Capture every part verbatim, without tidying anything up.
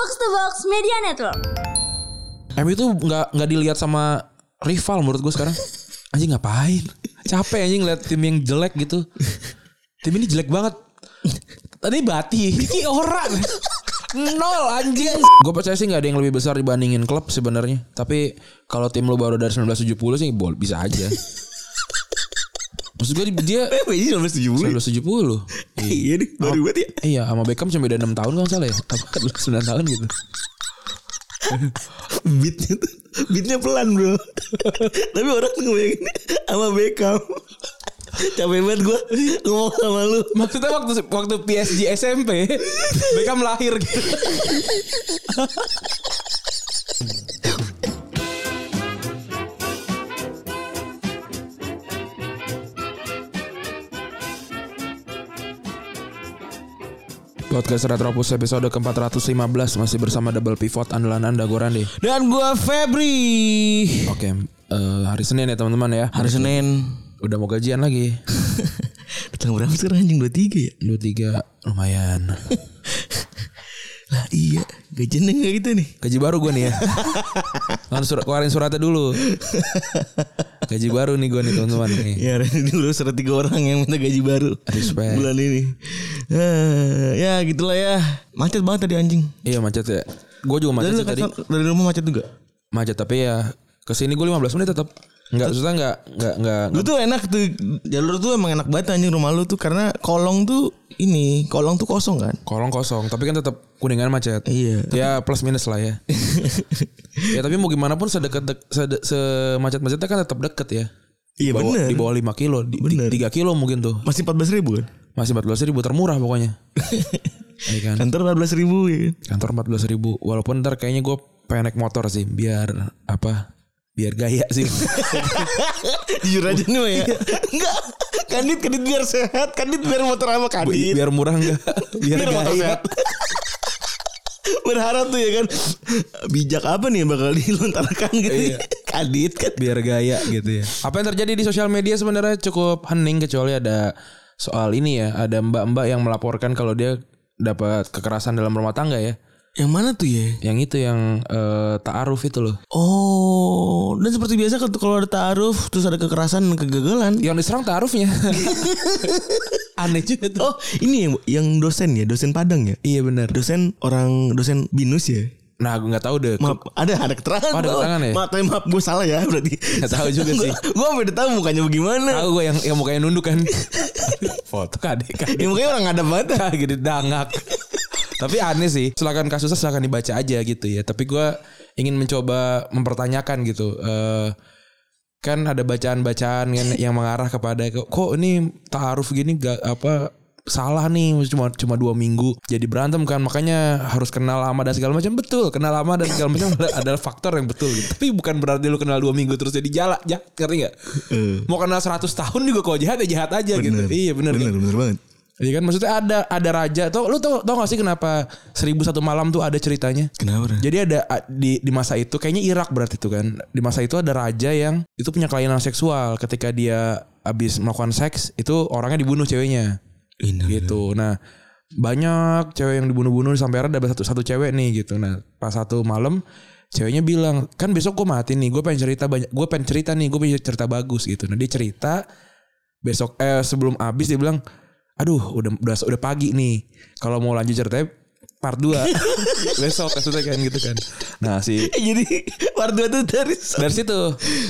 Box to Box Media Network. M U tuh nggak nggak dilihat sama rival menurut gue sekarang. Anjing ngapain? Capek anjing ngeliat tim yang jelek gitu. Tim ini jelek banget. Tadi Bati, ini orang nol anjing. Gue percaya sih nggak ada yang lebih besar dibandingin klub sebenarnya. Tapi kalau tim lu baru dari seribu sembilan ratus tujuh puluh sih bol bisa aja. Maksud gue dia seribu sembilan ratus tujuh puluh. Iya nih baru banget ya. Iya sama Beckham cuma beda enam tahun kalau nggak salah ya. Apa sembilan tahun gitu. Beatnya tuh beatnya pelan bro. Tapi orang tuh ngebayangin sama Beckham. Capek banget gue ngomong sama lu. Maksudnya waktu waktu P S G S M P Beckham lahir gitu. Podcast Retropus episode ke empat ratus lima belas masih bersama Double Pivot andalan Anda, gue Randy dan gue Febri. Oke, uh, hari Senin ya teman-teman ya. Hari Senin udah mau gajian lagi. Datang berapa sekarang anjing? dua puluh tiga ya? dua puluh tiga lumayan. Lah iya, gajian enggak gitu nih. Gaji baru gue nih ya. Kan surat keluarin suratnya dulu. Gaji baru nih gue nih teman-teman nih. Ya dulu surat tiga orang yang minta gaji baru. Respect. Bulan ini. Ya gitulah ya. Macet banget tadi anjing. Iya macet ya. Gue juga macet dari tadi. Dari rumah macet juga. Macet tapi ya kesini gue lima belas menit tetap. Enggak susah enggak enggak enggak. Lu tuh enak tuh jalur tuh emang enak banget anjing rumah lu tuh karena kolong tuh ini, kolong tuh kosong kan? Kolong kosong, tapi kan tetap Kuningan macet. Iya. Ya plus minus lah ya. Ya tapi mau gimana pun sedekat semacet-macetnya kan tetap deket ya. Iya benar. Di bawah lima kilo, di, tiga kilo mungkin tuh. Masih empat belas ribu kan? Masih empat belas ribu termurah pokoknya. Iya kan? Kantor empat belas ribu ya. Kantor empat belas ribu. Walaupun ntar kayaknya gue pengen naik motor sih biar apa? Biar gaya sih. Jujur aja nih ya. Enggak. Kandit kandit biar sehat. Kandit biar motor apa kandit. Biar murah enggak. Biar, biar motor sehat. Berharap tuh ya kan. Bijak apa nih bakal dilontarkan gitu. Iya. Kandit kan. Biar gaya gitu ya. Apa yang terjadi di sosial media sebenarnya cukup hening. Kecuali ada soal ini ya. Ada mbak-mbak yang melaporkan kalau dia dapat kekerasan dalam rumah tangga ya. Yang mana tuh ya? Yang itu yang uh, ta'aruf itu loh. Oh, dan seperti biasa kalau ada ta'aruf terus ada kekerasan dan kegagalan, yang diserang ta'arufnya. Aneh juga tuh. Oh, ini yang, yang dosen ya, dosen Padang ya? Iya benar. Dosen orang dosen binus ya? Nah, gue nggak tahu deh. Maaf, ada ada keterangan. Oh, ada keterangan ya. Maaf, tapi maaf gue salah ya berarti. Nggak tahu juga sih. Gue udah tahu mukanya bagaimana. Tahu gue yang yang mukanya nunduk kan. Foto kadek. Kadek. Ya mukanya orang ngadep banget. Nah, gitu dangak. Tapi aneh sih, silakan kasusnya silakan dibaca aja gitu ya. Tapi gue ingin mencoba mempertanyakan gitu. Uh, kan ada bacaan-bacaan yang, yang mengarah kepada kok ini ta'aruf gini gak apa salah nih cuma cuma dua minggu jadi berantem kan makanya harus kenal lama dan segala macam. Betul, kenal lama dan segala macam adalah faktor yang betul gitu. Tapi bukan berarti lu kenal dua minggu terus jadi jala jahat, ngerti nggak? Uh. Mau kenal seratus tahun juga kok jahat ya jahat aja bener, gitu. Iya benar. Benar gitu. Benar banget. Iya kan maksudnya ada ada raja tuh, lu tau tau gak sih kenapa seribu satu malam tuh ada ceritanya? Kenapa? Jadi ada di di masa itu kayaknya Irak berarti itu kan, di masa itu ada raja yang itu punya kelainan seksual, ketika dia abis melakukan seks itu orangnya dibunuh ceweknya. Indah, gitu. Nah banyak cewek yang dibunuh-bunuh sampai ada satu satu cewek nih gitu. Nah pas satu malam ceweknya bilang kan besok gue mati nih, gue pengen cerita banyak, gue pengen cerita nih, gue pengen cerita bagus gitu. Nah dia cerita besok eh sebelum abis dia bilang aduh udah udah udah pagi nih kalau mau lanjut ceritanya part dua besok maksudnya kan gitu kan. Nah si jadi part dua tuh dari dari situ.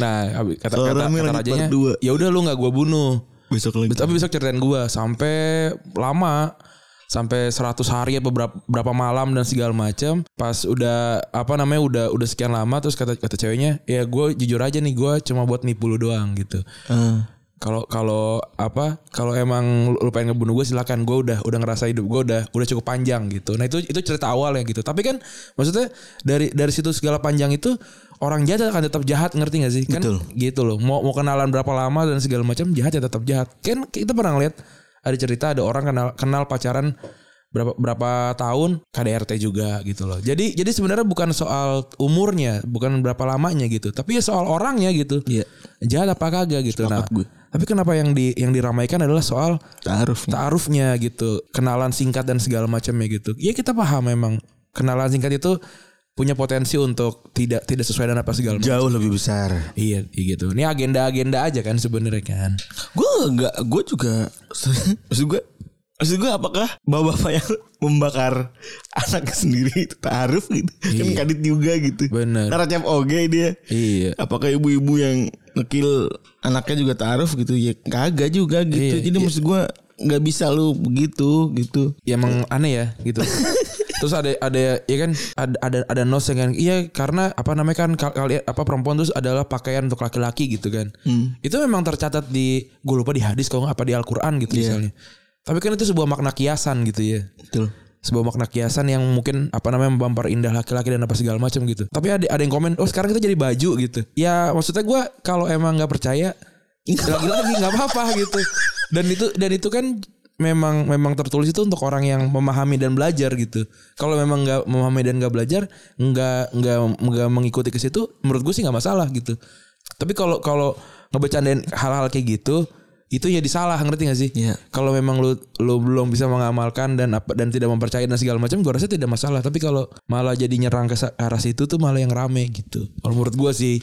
Nah kata kata, kata rajanya ya udah lu nggak gua bunuh besok lagi tapi besok ceritain gua sampai lama sampai seratus hari atau berapa, berapa malam dan segala macam. Pas udah apa namanya udah udah sekian lama terus kata kata ceweknya ya gua jujur aja nih gua cuma buat nipu lu doang gitu. Uh. Kalau kalau apa kalau emang lu pengen ngebunuh gue silakan, gue udah udah ngerasa hidup gue udah udah cukup panjang gitu. Nah itu itu cerita awal ya gitu. Tapi kan maksudnya dari dari situ segala panjang itu orang jahat akan tetap jahat, ngerti nggak sih kan? Betul. Gitu loh. Mau mau kenalan berapa lama dan segala macam jahat ya tetap jahat. Kan kita pernah lihat ada cerita ada orang kenal kenal pacaran berapa berapa tahun K D R T juga gitu loh. Jadi jadi sebenarnya bukan soal umurnya, bukan berapa lamanya gitu, tapi ya soal orangnya gitu. Iya. Jahat apa kagak gitu. Nah, gue. Tapi kenapa yang di yang diramaikan adalah soal ta'arufnya. ta'arufnya gitu, kenalan singkat dan segala macamnya gitu. Ya kita paham memang kenalan singkat itu punya potensi untuk tidak tidak sesuai dengan apa segala macam. Jauh lebih besar. Iya, gitu. Ini agenda-agenda aja kan sebenarnya kan. Gue enggak, gue juga maksud gue maksud gue apakah bapak-bapak yang membakar anaknya sendiri itu ta'aruf gitu. Iya. Kan kadit juga gitu. Benar. Naracap oge dia. Iya. Apakah ibu-ibu yang ngekill anaknya juga ta'aruf gitu? Ya kagak juga gitu. Iya, jadi iya. Maksud gue enggak bisa lu begitu gitu. Ya emang aneh ya gitu. Terus ada ada ya kan ada ada, ada nos yang iya karena apa namanya kan kalian apa perempuan terus adalah pakaian untuk laki-laki gitu kan. Hmm. Itu memang tercatat di gue lupa di hadis kalau apa di Al-Qur'an gitu yeah. misalnya. Tapi kan itu sebuah makna kiasan gitu ya. Betul. Sebuah makna kiasan yang mungkin apa namanya memperindah laki-laki dan apa segala macam gitu. Tapi ada ada yang komen, "Oh, sekarang kita jadi baju gitu." Ya, maksudnya gue kalau emang enggak percaya lagi-lagi enggak apa-apa gitu. Dan itu dan itu kan Memang memang tertulis itu untuk orang yang memahami dan belajar gitu. Kalau memang nggak memahami dan nggak belajar, nggak nggak nggak mengikuti ke situ, menurut gue sih nggak masalah gitu. Tapi kalau kalau ngebecandain hal-hal kayak gitu, itu ya disalah, ngerti nggak sih? Yeah. Kalau memang lu lu belum bisa mengamalkan dan apa dan tidak mempercayai dan segala macam, gue rasa tidak masalah. Tapi kalau malah jadi nyerang ke arah situ tuh malah yang rame gitu. Kalau menurut gue sih.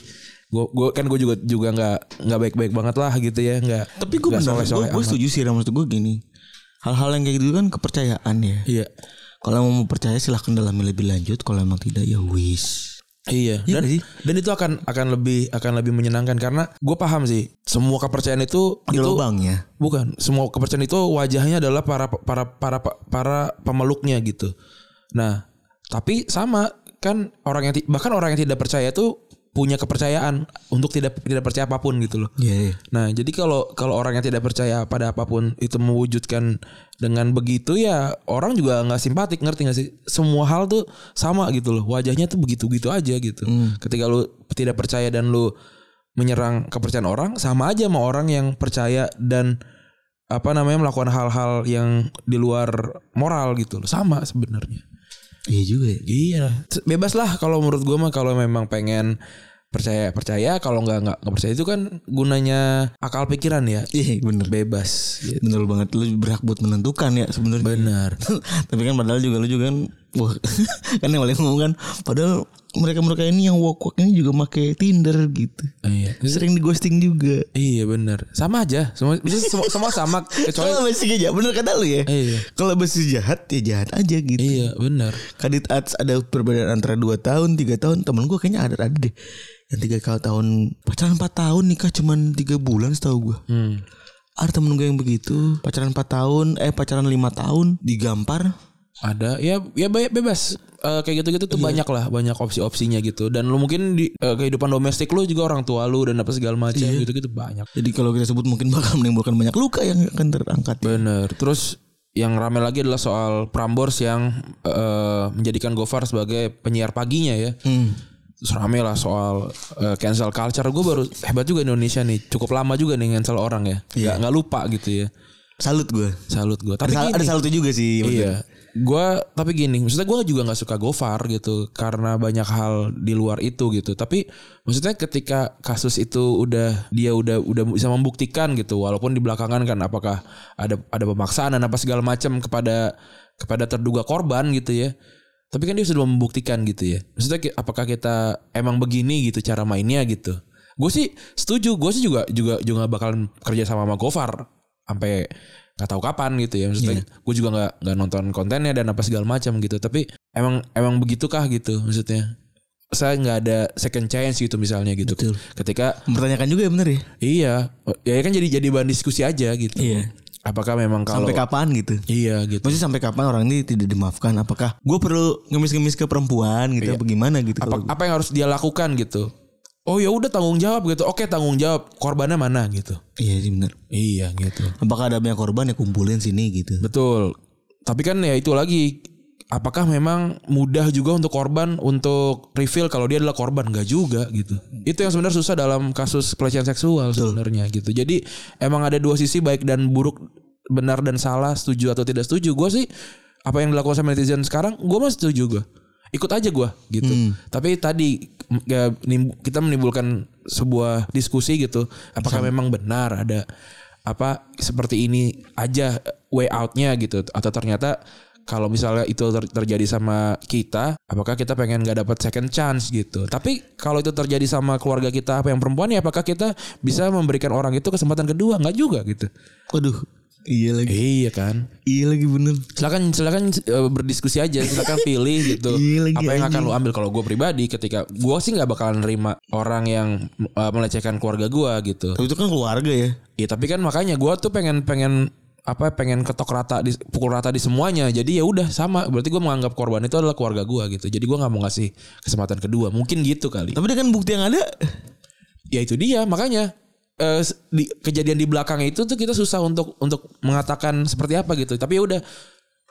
Gue gue kan gue juga juga nggak nggak baik-baik banget lah gitu ya nggak. Tapi gue benar gue setuju sih, maksud gue gini, hal-hal yang kayak gitu kan kepercayaan ya. Iya. Kalau mau percaya silahkan dalami lebih lanjut. Kalau emang tidak ya wis. Iya. Dan, iya dan itu akan akan lebih akan lebih menyenangkan karena gue paham sih semua kepercayaan itu ada itu lubangnya. Bukan semua kepercayaan itu wajahnya adalah para para para para pemeluknya gitu. Nah tapi sama kan orang yang bahkan orang yang tidak percaya tuh punya kepercayaan untuk tidak tidak percaya apapun gitu loh. Yeah, yeah. Nah, jadi kalau kalau orang yang tidak percaya pada apapun itu mewujudkan dengan begitu ya orang juga nggak simpatik, ngerti nggak sih? Semua hal tuh sama gitu loh. Wajahnya tuh begitu-gitu aja gitu. Mm. Ketika lu tidak percaya dan lu menyerang kepercayaan orang, sama aja sama orang yang percaya dan apa namanya melakukan hal-hal yang di luar moral gitu loh. Sama sebenarnya. Iya juga ya. Iya. Bebas lah kalau menurut gue mah kalau memang pengen percaya percaya kalau nggak nggak nggak percaya itu kan gunanya akal pikiran ya. Iya bener. Bebas. Gitu. Bener banget lu berhak buat menentukan ya sebenarnya. Bener. Tapi kan padahal juga lu juga kan, wah kan yang paling ngomong kan padahal mereka mereka ini yang wokwak ini juga pakai Tinder gitu. Oh, iya. Sering di ghosting juga. Iya bener. Sama aja. Semua semua sama. Kecuali kalau basisnya jahat, bener kata lu ya. Iya. Kalau basis jahat ya jahat aja gitu. Iya bener. Kadit ads ada perbedaan antara dua tahun tiga tahun. Temen gue kayaknya ada ada deh. Yang tiga tahun pacaran empat tahun nikah cuman tiga bulan setahu gue. Hmm. Ada temen gue yang begitu pacaran empat tahun eh pacaran lima tahun digampar. Ada ya ya bebas uh, kayak gitu-gitu tuh iya. Banyak lah banyak opsi-opsinya gitu dan lu mungkin di uh, kehidupan domestik lu juga orang tua lu dan apa segala macam iya. Gitu-gitu banyak. Jadi kalau kita sebut mungkin bakal menimbulkan banyak luka yang akan terangkat. Bener. Ya. Terus yang rame lagi adalah soal Prambors yang uh, menjadikan Gofar sebagai penyiar paginya ya. Hmm. Terus rame lah soal uh, cancel culture. Gue baru hebat juga Indonesia nih. Cukup lama juga nih cancel orang ya. Iya. Gak, gak lupa gitu ya. Salut gue. Salut gue. Tapi ada, ada salutnya juga sih. Iya. Gue tapi gini, maksudnya gue juga nggak suka Gofar gitu karena banyak hal di luar itu gitu. Tapi maksudnya ketika kasus itu udah dia udah udah bisa membuktikan gitu, walaupun di belakangan kan apakah ada ada pemaksaan dan apa segala macam kepada kepada terduga korban gitu ya. Tapi kan dia sudah membuktikan gitu ya. Maksudnya apakah kita emang begini gitu cara mainnya gitu? Gue sih setuju, gue sih juga juga juga bakalan kerja sama sama Gofar sampai nggak tahu kapan gitu ya maksudnya yeah. Gue juga nggak nggak nonton kontennya dan apa segala macam gitu tapi emang emang begitukah gitu maksudnya saya nggak ada second chance gitu misalnya gitu. Betul. Ketika mempertanyakan juga ya bener ya iya ya kan jadi jadi bahan diskusi aja gitu yeah. Apakah memang kalau sampai kapan gitu? Iya gitu. Maksudnya sampai kapan orang ini tidak dimaafkan? Apakah gue perlu ngemis-ngemis ke perempuan gitu? Iya. Bagaimana gitu? Apa, apa yang harus dia lakukan gitu? Oh ya udah tanggung jawab gitu. Oke tanggung jawab. Korbannya mana gitu. Iya sih benar. Iya gitu. Apakah ada banyak korban yang kumpulin sini gitu. Betul. Tapi kan ya itu lagi. Apakah memang mudah juga untuk korban untuk reveal kalau dia adalah korban? Enggak juga gitu. Itu yang sebenarnya susah dalam kasus pelecehan seksual sebenarnya gitu. Jadi emang ada dua sisi baik dan buruk. Benar dan salah. Setuju atau tidak setuju. Gue sih apa yang dilakukan sama netizen sekarang. Gue masih setuju gue. Ikut aja gue gitu. Hmm. Tapi tadi ya, kita menimbulkan sebuah diskusi gitu. Apakah Sampai. memang benar ada apa seperti ini aja way outnya gitu? Atau ternyata kalau misalnya itu ter- terjadi sama kita, apakah kita pengen nggak dapat second chance gitu. Tapi kalau itu terjadi sama keluarga kita apa yang perempuan ya, apakah kita bisa memberikan orang itu kesempatan kedua? Nggak juga gitu. Waduh. Iya lagi. Iya kan. Iya lagi bener. Silakan silakan uh, berdiskusi aja. Silakan pilih gitu. Iya lagi, apa yang akan lu ambil? Kalau gue pribadi, ketika gue sih nggak bakalan nerima orang yang uh, melecehkan keluarga gue gitu. Tapi itu kan keluarga ya. Iya tapi kan makanya gue tuh pengen pengen apa? Pengen ketok rata, di, pukul rata di semuanya. Jadi ya udah sama. Berarti gue menganggap korban itu adalah keluarga gue gitu. Jadi gue nggak mau ngasih kesempatan kedua. Mungkin gitu kali. Tapi dengan bukti yang ada, ya itu dia makanya. Uh, di, kejadian di belakang itu tuh kita susah untuk untuk mengatakan seperti apa gitu. Tapi ya udah,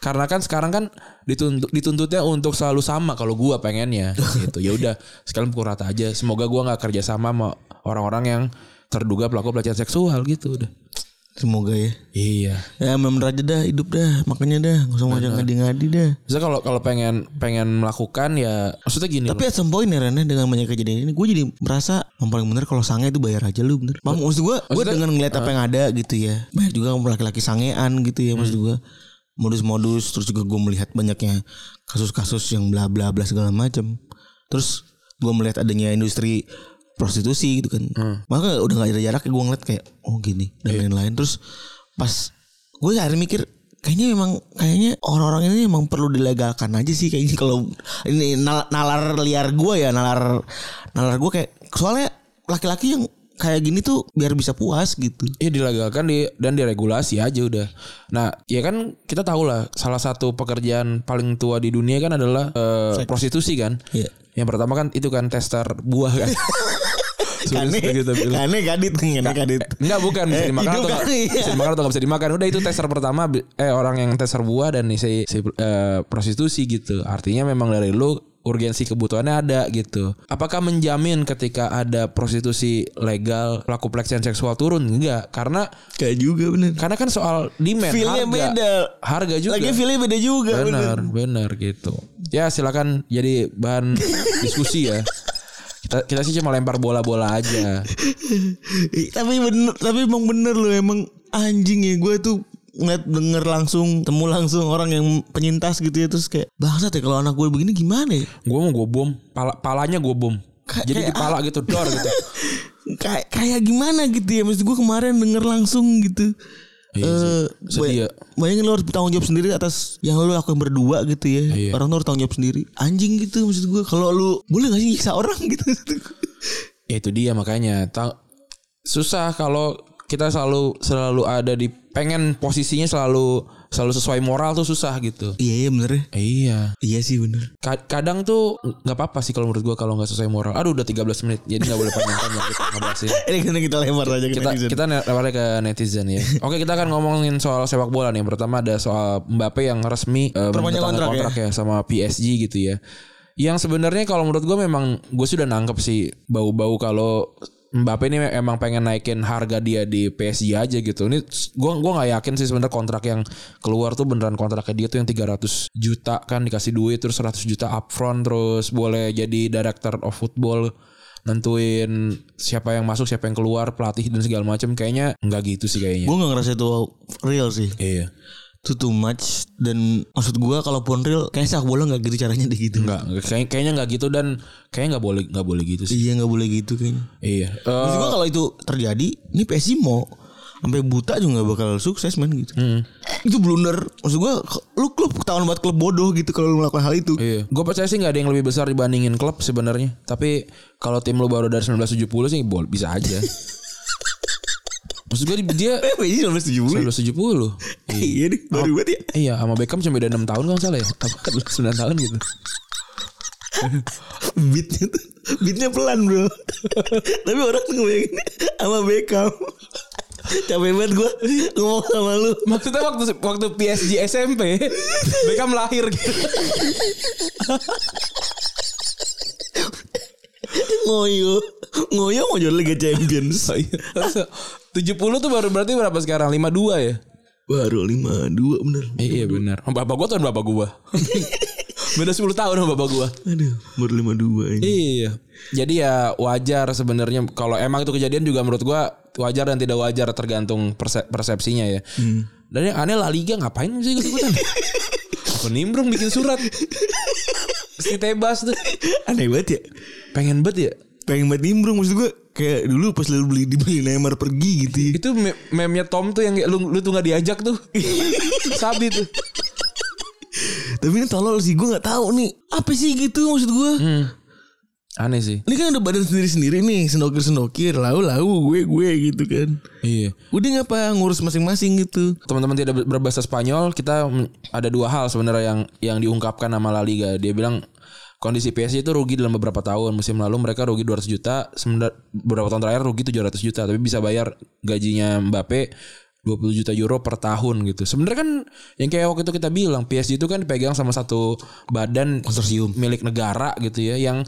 karena kan sekarang kan dituntut, dituntutnya untuk selalu sama kalau gua pengennya gitu. Ya udah, sekalian pukul rata aja. Semoga gua nggak kerja sama sama orang-orang yang terduga pelaku pelecehan seksual gitu udah. Semoga ya. Iya. Ya memang aja dah hidup dah. Makanya dah enggak usah ngajak ngadi-ngadi dah. Saya kalau kalau pengen pengen melakukan ya maksudnya gini. Tapi at some point ya Ren, dengan banyak kejadian ini gue jadi merasa yang paling benar kalau sange itu bayar aja lu bener. Bang, maksud gue gue dengan ngeliat uh, apa yang ada gitu ya. Banyak juga laki-laki sangean gitu ya hmm. maksud gue. Modus-modus, terus juga gue melihat banyaknya kasus-kasus yang bla bla bla segala macam. Terus gue melihat adanya industri prostitusi gitu kan, hmm. maka udah nggak ada jaraknya gue ngeliat kayak oh gini dan lain-lain. Yeah. Terus pas gue akhirnya mikir kayaknya memang kayaknya orang-orang ini memang perlu dilegalkan aja sih kayaknya. Kalau ini nalar liar gue ya nalar nalar gue kayak soalnya laki-laki yang kayak gini tuh biar bisa puas gitu. Iya dilegalkan di, dan diregulasi aja udah. Nah ya kan kita tahu lah salah satu pekerjaan paling tua di dunia kan adalah uh, prostitusi kan. Yeah. Yang pertama kan itu kan tester buah kan. Kane, kane kadit, kane kadit. Enggak bukan bisa dimakan eh, atau nggak bisa dimakan atau nggak bisa dimakan. Udah itu tester pertama, eh orang yang tester buah dan si, si uh, prostitusi gitu. Artinya memang dari lu urgensi kebutuhannya ada gitu. Apakah menjamin ketika ada prostitusi legal pelaku pelecehan seksual turun? Enggak, karena kayak juga benar. Karena kan soal demand harga, beda. Harga juga. Lagi feel-nya beda juga. Benar, benar gitu. Ya silakan jadi bahan diskusi ya. Kita, kita sih cuma lempar bola-bola aja. Tapi bener, tapi emang bener loh emang anjing ya gue tuh ngeliat denger langsung temu langsung orang yang penyintas gitu ya terus kayak bangsat ya kalau anak gue begini gimana ya? Gue mau gue bom, pala, palanya gue bom. Kayak, jadi kepala gitu dor gitu. Kayak kayak gimana gitu ya? Maksud gue kemarin denger langsung gitu. Iya, uh, bayangin lo harus bertanggung jawab sendiri atas yang lo lakukan berdua gitu ya. Iya. Orang tuh harus tanggung jawab sendiri. Anjing gitu maksud gue. Kalau lo boleh gak sih nyiksa orang gitu? Ya itu dia makanya. Ta- susah kalau kita selalu selalu ada di pengen posisinya selalu selalu sesuai moral tuh susah gitu. Iya iya bener. Iya. Iya sih bener. Ka- kadang tuh nggak apa-apa sih kalau menurut gue kalau nggak sesuai moral. Aduh udah tiga belas menit jadi nggak boleh panjang-panjang kita ngobrolin. Ini kita kita lempar aja ke kita, netizen. Kita lempar ke netizen ya. Oke kita akan ngomongin soal sepak bola nih. Pertama ada soal Mbappé yang resmi uh, perpanjang kontrak, kontrak ya. ya sama P S G gitu ya. Yang sebenarnya kalau menurut gue memang gue sudah nangkep sih bau-bau kalau Mbappé ini emang pengen naikin harga dia di P S G aja gitu. Ini gue gue nggak yakin sih sebenarnya kontrak yang keluar tuh beneran kontraknya dia tuh yang tiga ratus juta kan dikasih duit terus seratus juta upfront terus boleh jadi director of football nentuin siapa yang masuk siapa yang keluar pelatih dan segala macam kayaknya nggak gitu sih kayaknya. Gue nggak ngerasa itu real sih. Iya. Itu too much dan maksud gue kalaupun real kayaknya sepak bola nggak gitu caranya deh gitu nggak kayak, kayaknya nggak gitu dan kayaknya nggak boleh nggak boleh gitu sih iya nggak boleh gitu kayaknya iya uh, maksud gue kalau itu terjadi ini P S G mau sampai buta juga nggak bakal sukses man gitu hmm. itu blunder maksud gue lu klub ketahuan buat klub bodoh gitu kalau lu melakukan hal itu iya gue percaya sih nggak ada yang lebih besar dibandingin klub sebenarnya tapi kalau tim lu baru dari seribu sembilan ratus tujuh puluh sih boleh bisa aja. Maksud gue dia P S G seribu sembilan ratus tujuh puluh Iya nih baru buat ya. Iya sama Beckham cuma beda enam tahun kalau salah ya. Apa sembilan tahun gitu. Beatnya tuh beatnya pelan bro. Tapi orang tuh ngebayangin sama Beckham. Capek banget gue ngomong sama lu. Maksudnya waktu waktu P S G S M P Beckham lahir gitu. Ngoyo Ngoyo mau juara Liga Champions. tujuh puluh tuh baru berarti berapa sekarang? lima puluh dua ya? Baru lima puluh dua bener. Eh, iya bener. Bapak gue tahun bapak gue. Beda sepuluh tahun sama bapak gue. Aduh baru lima puluh dua ini. Iya. Jadi ya wajar sebenarnya kalau emang itu kejadian juga menurut gue wajar dan tidak wajar tergantung perse- persepsinya ya. Hmm. Dan yang aneh La Liga ngapain sih ikut-ikutan? Bukan nimbrung bikin surat. Mesti tebas tuh. Aneh banget ya. Pengen banget ya. Pengen banget nimbrung maksud gue. Kayak dulu pas lu beli dibeli Neymar pergi gitu. Itu meme-nya Tom tuh yang lu, lu tuh gak diajak tuh. Sabi tuh. Tapi ini tolol sih, gue gak tahu nih. Apa sih gitu maksud gue? Hmm. Aneh sih. Ini kan udah badan sendiri-sendiri nih. Sendokir-sendokir. Lau-lau gue-gue gitu kan. Iya. Udah ngapa ngurus masing-masing gitu. Teman-teman tidak berbahasa Spanyol. Kita ada dua hal sebenarnya yang yang diungkapkan sama La Liga. Dia bilang kondisi P S G itu rugi dalam beberapa tahun. Musim lalu mereka rugi dua ratus juta, beberapa tahun terakhir rugi tujuh ratus juta, tapi bisa bayar gajinya Mbappé dua puluh juta euro per tahun gitu. Sebenarnya kan yang kayak waktu itu kita bilang P S G itu kan dipegang sama satu badan konsorsium milik negara gitu ya, yang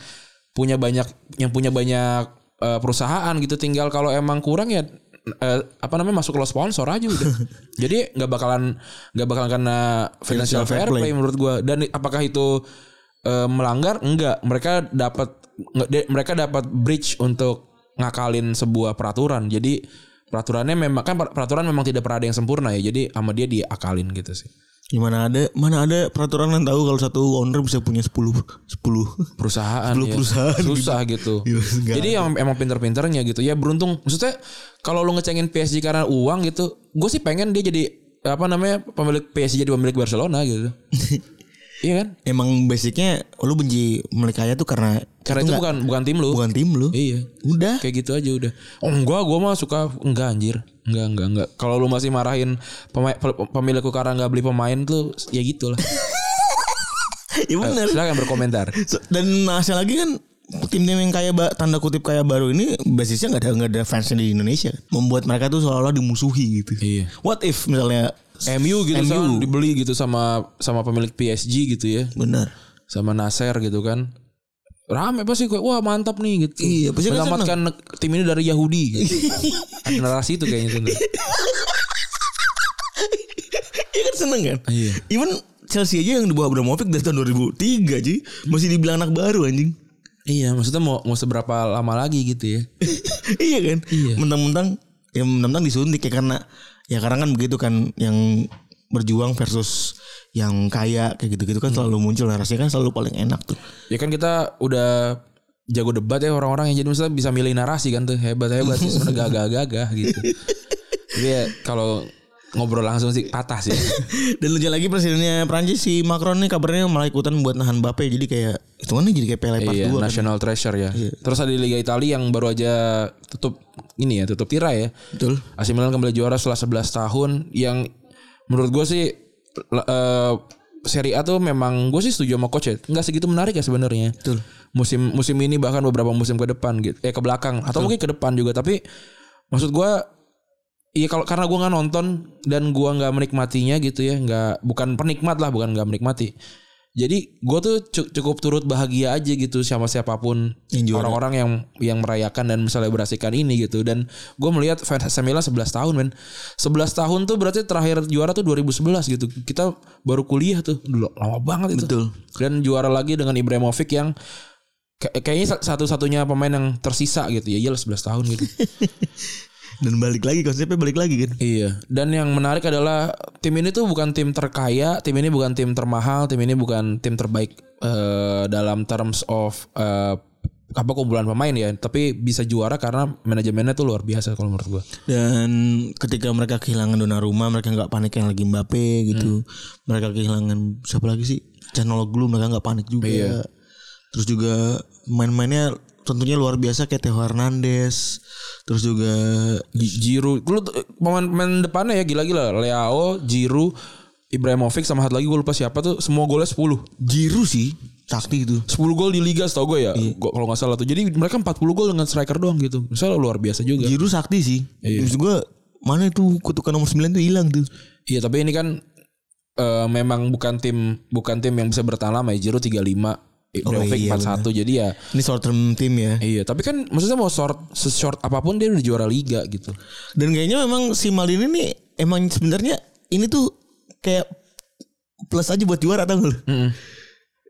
punya banyak yang punya banyak uh, perusahaan gitu. Tinggal kalau emang kurang ya Uh, apa namanya masuk lo sponsor aja udah. Jadi nggak bakalan nggak bakalan karena financial fair play, play menurut gue. Dan apakah itu uh, melanggar? Enggak. Mereka dapat mereka dapat bridge untuk ngakalin sebuah peraturan. Jadi peraturannya memang kan peraturan memang tidak pernah ada yang sempurna ya. Jadi sama dia diakalin gitu sih. Gimana ada mana ada peraturan yang tahu kalau satu owner bisa punya sepuluh perusahaan. sepuluh ya. Perusahaan susah gitu. gitu. Ya, jadi yang emang pinter-pinternya gitu. Ya beruntung maksudnya kalau lu ngecengin P S G karena uang gitu, gue sih pengen dia jadi apa namanya pemilik P S G jadi pemilik Barcelona gitu. Iya kan? Emang basicnya lu benci mereka tuh karena karena itu, itu bukan bukan tim lu. Bukan tim lu. Iya. Udah. Kayak gitu aja udah. Oh, enggak, gua mah suka enggak anjir. Enggak, enggak, enggak. Kalau lu masih marahin pemilikku karena enggak beli pemain tuh ya gitulah. Ya benar. Uh, silakan berkomentar. Dan hasil lagi kan tim-tim yang kayak tanda kutip kayak baru ini basisnya enggak ada enggak ada fans di Indonesia. Membuat mereka tuh seolah-olah dimusuhi gitu. Iya. What if misalnya M U gitu kan dibeli gitu sama sama pemilik P S G gitu ya. Benar. Sama Nasser gitu kan. Rame pasti gue, wah mantap nih gitu. Iya, menyelamatkan tim ini dari Yahudi gitu. Generasi itu kayaknya seneng. Iya kan seneng kan. Iya. Even Chelsea aja yang dibawa Abramovich dari tahun dua ribu tiga aja masih dibilang anak baru anjing. Iya, maksudnya mau mau seberapa lama lagi gitu ya. Iya kan. Iya. Mentang-mentang ya mentang-mentang disuntik ya karena ya karena kan begitu kan yang berjuang versus yang kaya kayak gitu-gitu kan selalu muncul narasinya kan selalu paling enak tuh. Ya kan kita udah jago debat ya orang-orang yang jadi misalnya bisa milih narasi kan tuh hebat-hebat sih sebenarnya gagah-gagah gitu. Tapi ya kalau ngobrol langsung sih patah sih. Dan lucu lagi presidennya Prancis si Macron nih kabarnya malah ikutan buat nahan Mbappé jadi kayak itu kan jadi kayak P L E part iya, dua national kan. Treasure ya. Iya. Terus ada di Liga Italia yang baru aja tutup ini ya, tutup tirai ya. Betul. A C Milan kembali juara setelah sebelas tahun yang menurut gue sih uh, Serie A tuh memang gue sih setuju sama coach ya. Enggak segitu menarik ya sebenarnya. Betul. Musim musim ini bahkan beberapa musim ke depan gitu. Eh ke belakang atau betul. Mungkin ke depan juga tapi maksud gue iya kalau karena gue nggak nonton dan gue nggak menikmatinya gitu ya, nggak bukan penikmat lah, bukan nggak menikmati. Jadi gue tuh cukup turut bahagia aja gitu sama siapapun orang-orang yang yang merayakan dan menselebrasikan ini gitu. Dan gue melihat fans A C Milan sebelas tahun men, sebelas tahun tuh berarti terakhir juara tuh dua ribu sebelas gitu. Kita baru kuliah tuh, dulu lama banget itu. Betul. Dan juara lagi dengan Ibrahimovic yang kayaknya satu-satunya pemain yang tersisa gitu ya, iyalah sebelas tahun gitu. Dan balik lagi konsepnya balik lagi kan. Iya. Dan yang menarik adalah tim ini tuh bukan tim terkaya, tim ini bukan tim termahal, tim ini bukan tim terbaik uh, dalam terms of uh, apa kumpulan pemain ya, tapi bisa juara karena manajemennya tuh luar biasa kalau menurut gua. Dan ketika mereka kehilangan Donnarumma, mereka enggak panik yang lagi Mbappé gitu. Hmm. Mereka kehilangan siapa lagi sih? Canologlu mereka enggak panik juga. Iya. Terus juga main-mainnya tentunya luar biasa kayak Theo Hernandez, terus juga Giroud. Lu pemain depannya ya gila-gila, Leo, Giroud, Ibrahimovic sama satu lagi gue lupa siapa tuh, semua golnya sepuluh. Giroud sih sakti itu. sepuluh gol di liga setahu gue ya. Iya. Kalau enggak salah tuh. Jadi mereka empat puluh gol dengan striker doang gitu. Misalnya luar biasa juga. Giroud sakti sih. Iya. Terus gue mana itu kutukan nomor sembilan tuh hilang tuh. Iya, tapi ini kan uh, memang bukan tim bukan tim yang bisa bertahan lama ya. Giroud tiga puluh lima Ibrahimovic oh, iya, empat satu jadi ya ini short term tim ya. Iya, tapi kan maksudnya mau short se-short apapun dia udah juara liga gitu. Dan kayaknya memang si Maldini nih emang sebenarnya ini tuh kayak plus aja buat juara tau gak lu. Mm-hmm.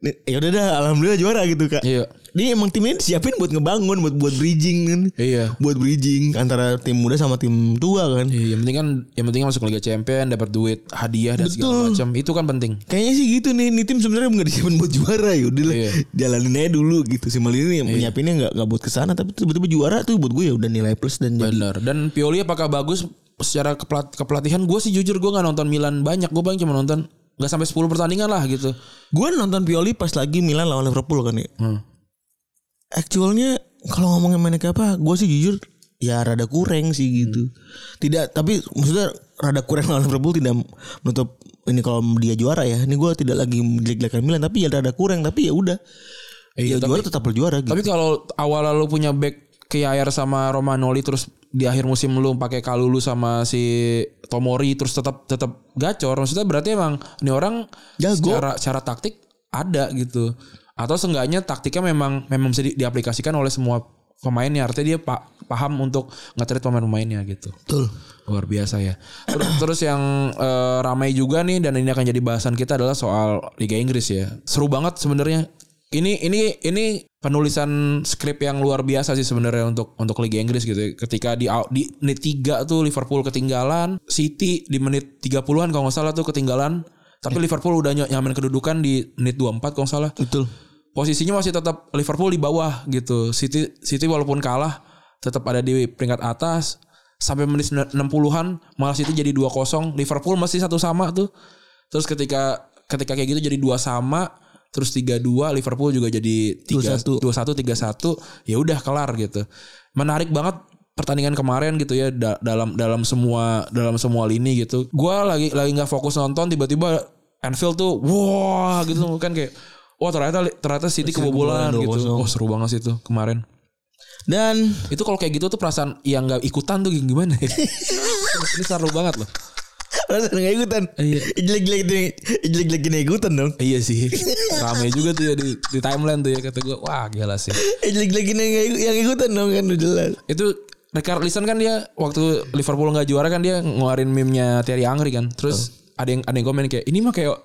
ya udah dah, alhamdulillah juara gitu kak. Iya. Dia emang tim ini disiapin buat ngebangun, buat buat bridging kan. Iya. Buat bridging antara tim muda sama tim tua kan. Iya, yang penting kan, yang penting masuk Liga Champions, dapat duit, hadiah dan betul, segala macam. Itu kan penting. Kayaknya sih gitu nih, ini tim sebenarnya nggak disiapin buat juara ya. Udah iya. Jalanin aja dulu gitu. Si Malin ini iya. nyiapinnya nggak nggak buat kesana, tapi tiba-tiba juara tuh buat gue ya udah nilai plus dan. Benar. Dan Pioli apakah bagus secara kepelat- kepelatihan? Gue sih jujur gue nggak nonton Milan banyak. Gue paling cuma nonton nggak sampai sepuluh pertandingan lah gitu. Gue nonton Pioli pas lagi Milan lawan Liverpool kan ya. Hmm. Actualnya kalau ngomongin mainnya apa, gue sih jujur ya rada kurang sih gitu. Tidak, tapi maksudnya rada kurang lawan Liverpool tidak menutup ini kalau dia juara ya. Ini gue tidak lagi jelek-jelekan Milan, tapi ya rada kurang. Tapi ya udah. Eh, ya tapi, juara tetap berjuara. Gitu. Tapi kalau awal lalu punya back K I R sama Romagnoli terus di akhir musim lu pakai Kalulu sama si Tomori terus tetap tetap gacor, maksudnya berarti emang ini orang jago secara, secara taktik ada gitu, atau seenggaknya taktiknya memang memang bisa di, diaplikasikan oleh semua pemainnya, artinya dia pa, paham untuk nge-treat pemain-pemainnya gitu. Betul. Luar biasa ya. Terus, terus yang e, ramai juga nih dan ini akan jadi bahasan kita adalah soal Liga Inggris ya. Seru banget sebenarnya. Ini ini ini penulisan skrip yang luar biasa sih sebenarnya untuk untuk Liga Inggris gitu ya. Ketika di di menit tiga tuh Liverpool ketinggalan, City di menit tiga puluhan kalau enggak salah tuh ketinggalan, tapi ya. Liverpool udah nyaman kedudukan di menit dua puluh empat kalau enggak salah. Betul. Posisinya masih tetap Liverpool di bawah gitu. City City walaupun kalah tetap ada di peringkat atas sampai menit enam puluhan malah City jadi dua kosong, Liverpool masih satu sama tuh. Terus ketika ketika kayak gitu jadi dua sama, terus tiga dua Liverpool juga jadi tiga satu dua satu tiga satu ya udah kelar gitu. Menarik banget pertandingan kemarin gitu ya da- dalam dalam semua dalam semua lini gitu. Gua lagi lagi enggak fokus nonton tiba-tiba Anfield tuh wah gitu kan kayak wah ternyata ternyata City kebobolan gitu. Oh seru banget sih itu kemarin. Dan itu kalau kayak gitu tuh perasaan yang enggak ikutan tuh gimana ya? Ini seru banget loh. Rasanya gak ikutan. Iya. Jelek-jelek gini, jelek-jelek gini ikutan dong. Iya sih. Ramai juga tuh ya di, di timeline tuh ya. Kata gue wah gila sih. Jelek-jelek gini yang ikutan dong kan udah jelas. Itu Richard Lisson kan dia waktu Liverpool gak juara kan dia ngeluarin meme-nya Thierry Henry kan. Terus oh. ada yang ada yang komen kayak ini mah kayak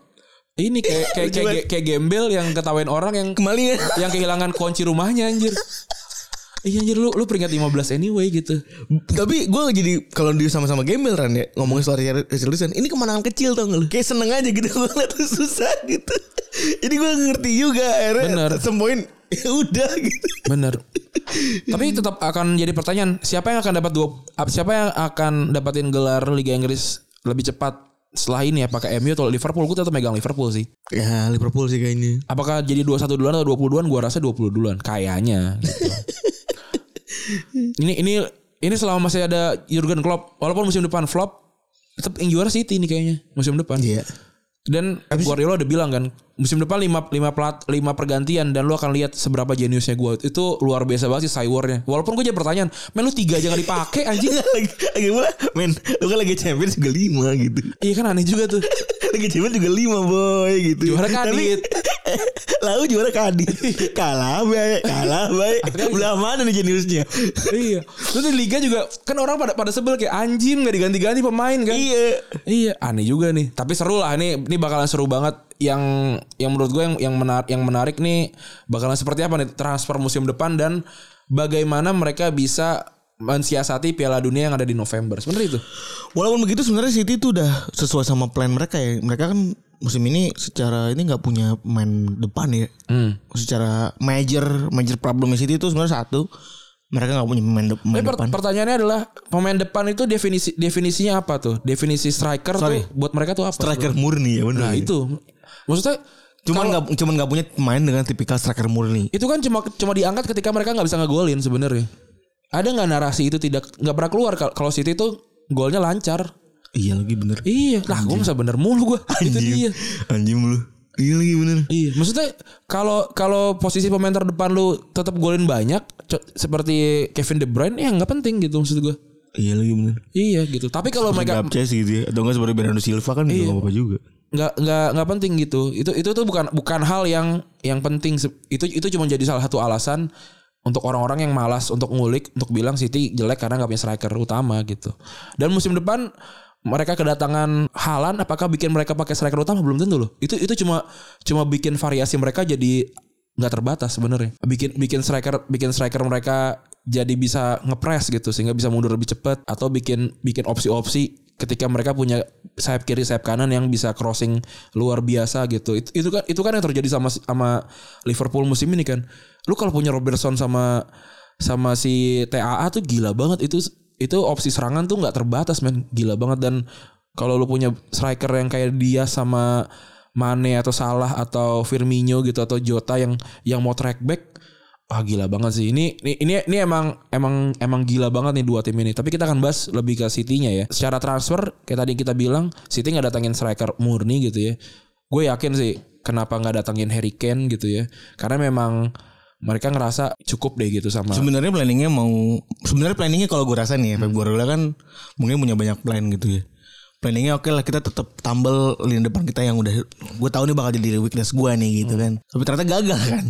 ini kayak kayak kayak, kayak, kayak gembel yang ketawain orang yang kembali yang kehilangan kunci rumahnya anjir. Iya anjir lu lu peringkat lima belas anyway gitu. Tapi gue jadi kalau dia sama-sama gembel kan ya ngomongin soal resolusi ini kemenangan kecil tau gak lu. Kayak seneng aja gitu gue ngeliat susah gitu. Jadi gue ngerti juga akhirnya sempoin ya udah gitu. Bener. Tapi tetap akan jadi pertanyaan siapa yang akan dapat dua siapa yang akan dapatin gelar Liga Inggris lebih cepat setelah ini apakah M U atau Liverpool? Gue tetap megang Liverpool sih. Ya Liverpool sih kayaknya. Apakah jadi dua puluh satu duluan atau dua puluh duluan? Gue rasa dua puluh duluan kayaknya gitu. Ini ini ini selama masih ada Jurgen Klopp walaupun musim depan flop tetap yang juara City ini kayaknya musim depan. Iya. Dan abis Guardiola udah bilang kan musim depan lima pergantian dan lu akan lihat seberapa jeniusnya gue. Itu luar biasa banget sih cywarnya. Walaupun gue jadi pertanyaan, men lu tiga aja enggak dipakai anjing. lagi lagi pula, men lu kan lagi Champions juga lima gitu. Iya kan aneh juga tuh. Lagi Champions juga lima boy gitu. Juara kadit. Lalu juara kadit. Kalah baik, kalah baik. Belah mana nih jeniusnya? Iya. Terus di liga juga kan orang pada pada sebel kayak anjing enggak diganti-ganti pemain kan. Iya. Iya, aneh juga nih. Tapi seru lah ini ini bakalan seru banget yang yang menurut gue yang yang menarik yang menarik nih bakalan seperti apa nih transfer musim depan dan bagaimana mereka bisa mensiasati Piala Dunia yang ada di November. Sebenarnya itu. Walaupun begitu sebenarnya City itu udah sesuai sama plan mereka ya. Mereka kan musim ini secara ini nggak punya main depan ya. Hmm. Secara major major problemnya City itu sebenarnya satu mereka nggak punya pemain de- per- depan. Pertanyaannya adalah pemain depan itu definisi definisinya apa tuh? Definisi striker Sorry. tuh buat mereka tuh apa? Striker murni ya benar. Nah ya. Itu maksudnya cuman nggak cuman nggak punya pemain dengan tipikal striker murni. Itu kan cuma cuma diangkat ketika mereka nggak bisa ngegolin sebenarnya. Ada nggak narasi itu tidak nggak pernah keluar kalau City itu golnya lancar. Iya lagi bener. Iya lah gue bisa bener mulu gue. Itu dia. Anjing mulu. Iya lagi bener. Iya maksudnya kalau kalau posisi pemain terdepan lu tetap golin banyak co- seperti Kevin De Bruyne ya nggak penting gitu maksud gue. Iya lagi bener. Iya gitu. Tapi kalau mereka Gapces gitu ya. Atau nggak seperti Bernardo Silva kan iya. Gitu nggak apa-apa juga. Nggak nggak nggak penting gitu. Itu itu tuh bukan bukan hal yang yang penting. Itu itu cuma jadi salah satu alasan untuk orang-orang yang malas untuk ngulik untuk bilang City jelek karena nggak punya striker utama gitu. Dan musim depan mereka kedatangan Haaland apakah bikin mereka pakai striker utama? Belum tentu loh. Itu itu cuma cuma bikin variasi mereka jadi nggak terbatas sebenarnya. Bikin bikin striker bikin striker mereka jadi bisa ngepres gitu sehingga bisa mundur lebih cepat, atau bikin bikin opsi-opsi ketika mereka punya sayap kiri sayap kanan yang bisa crossing luar biasa gitu. Itu, itu kan itu kan yang terjadi sama sama Liverpool musim ini kan. Lu kalau punya Robertson sama sama si T A A tuh gila banget itu. Itu opsi serangan tuh gak terbatas men. Gila banget. Dan kalau lu punya striker yang kayak dia sama Mane atau Salah atau Firmino gitu, atau Jota yang yang mau track back, wah gila banget sih. Ini ini ini, ini emang emang emang gila banget nih dua tim ini. Tapi kita akan bahas lebih ke City-nya ya. Secara transfer kayak tadi kita bilang City gak datangin striker murni gitu ya. Gue yakin sih kenapa gak datangin Harry Kane gitu ya, karena memang mereka ngerasa cukup deh gitu sama. Sebenarnya planningnya mau, sebenarnya planningnya kalau gue rasa nih ya, Pep Guardiola kan mungkin punya banyak plan gitu ya. Planningnya oke okay lah, kita tetap tambal lini depan kita yang udah gue tahu nih bakal jadi weakness gue nih gitu kan. Tapi ternyata gagal kan.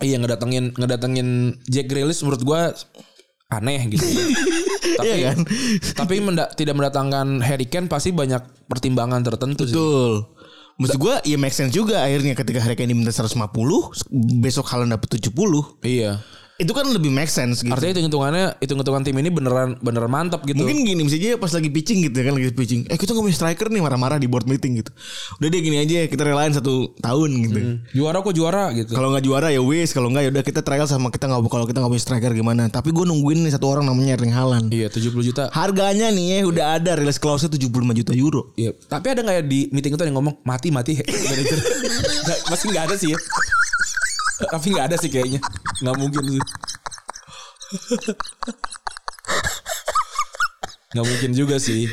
Iya, ngedatengin ngedatengin Jack Grealish menurut gue aneh gitu. Tapi iya kan. Tapi menda, tidak mendatangkan Harry Kane pasti banyak pertimbangan tertentu. Betul. Sih. Betul. Maksud gue ya make sense juga akhirnya ketika Harry Kane diminta seratus lima puluh, besok Haaland dapat tujuh puluh. Iya. Itu kan lebih make sense gitu. Artinya hitung-hitungannya, hitung-hitungan tim ini beneran beneran mantap gitu. Mungkin gini, misalnya pas lagi pitching gitu kan, lagi pitching. Eh, kita gak punya striker nih, marah-marah di board meeting gitu. Udah deh gini aja, kita relain satu tahun gitu. Hmm. Juara kok juara gitu. Kalau gak juara ya wis, kalau gak ya udah kita trial sama kita gak, kalau kita gak punya striker gimana. Tapi gue nungguin nih satu orang namanya Erling Haaland. Iya, tujuh puluh juta. Harganya nih ya, udah ada release clause-nya tujuh puluh lima juta euro. Iya. Tapi ada gak ya di meeting itu yang ngomong mati-mati manager. Masih gak ada sih ya. Tapi gak ada sih kayaknya. Gak mungkin sih. Gak mungkin juga sih.